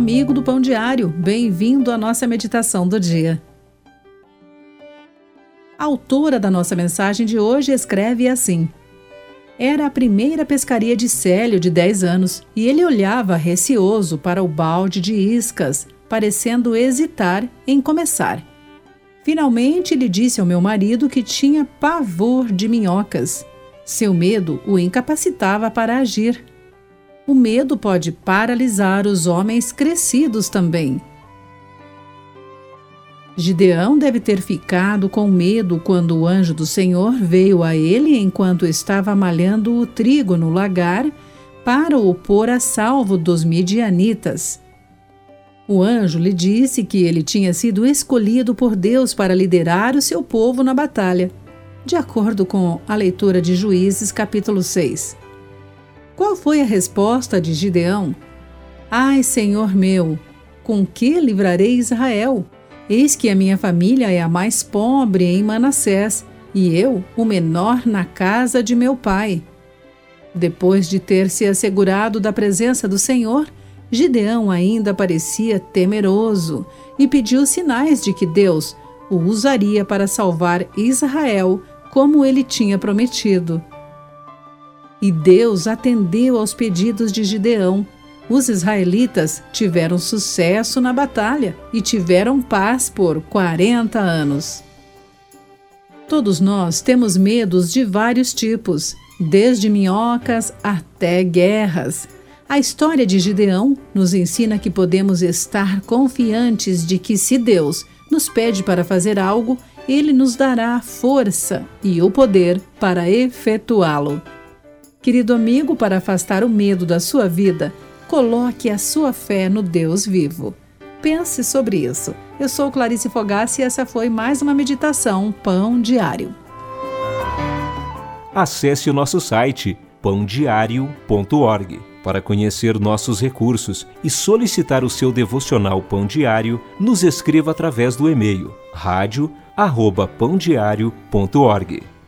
amigo do Pão Diário, bem-vindo à nossa meditação do dia. A autora da nossa mensagem de hoje escreve assim: Era a primeira pescaria de Célio, de 10 anos, e ele olhava receoso para o balde de iscas, parecendo hesitar em começar. Finalmente, ele disse ao meu marido que tinha pavor de minhocas. Seu medo o incapacitava para agir. O medo pode paralisar os homens crescidos também. Gideão deve ter ficado com medo quando o anjo do Senhor veio a ele enquanto estava malhando o trigo no lagar para o pôr a salvo dos midianitas. O anjo lhe disse que ele tinha sido escolhido por Deus para liderar o seu povo na batalha, de acordo com a leitura de Juízes, capítulo 6. Qual foi a resposta de Gideão? Ai, Senhor meu, com que livrarei Israel? Eis que a minha família é a mais pobre em Manassés, e eu, o menor na casa de meu pai. Depois de ter se assegurado da presença do Senhor, Gideão ainda parecia temeroso e pediu sinais de que Deus o usaria para salvar Israel, como ele tinha prometido. E Deus atendeu aos pedidos de Gideão. Os israelitas tiveram sucesso na batalha e tiveram paz por 40 anos. Todos nós temos medos de vários tipos, desde minhocas até guerras. A história de Gideão nos ensina que podemos estar confiantes de que, se Deus nos pede para fazer algo, Ele nos dará a força e o poder para efetuá-lo. Querido amigo, para afastar o medo da sua vida, coloque a sua fé no Deus vivo. Pense sobre isso. Eu sou Clarice Fogaça e essa foi mais uma meditação Pão Diário. Acesse o nosso site pãodiario.org. Para conhecer nossos recursos e solicitar o seu devocional Pão Diário, nos escreva através do e-mail radio@pandiario.org.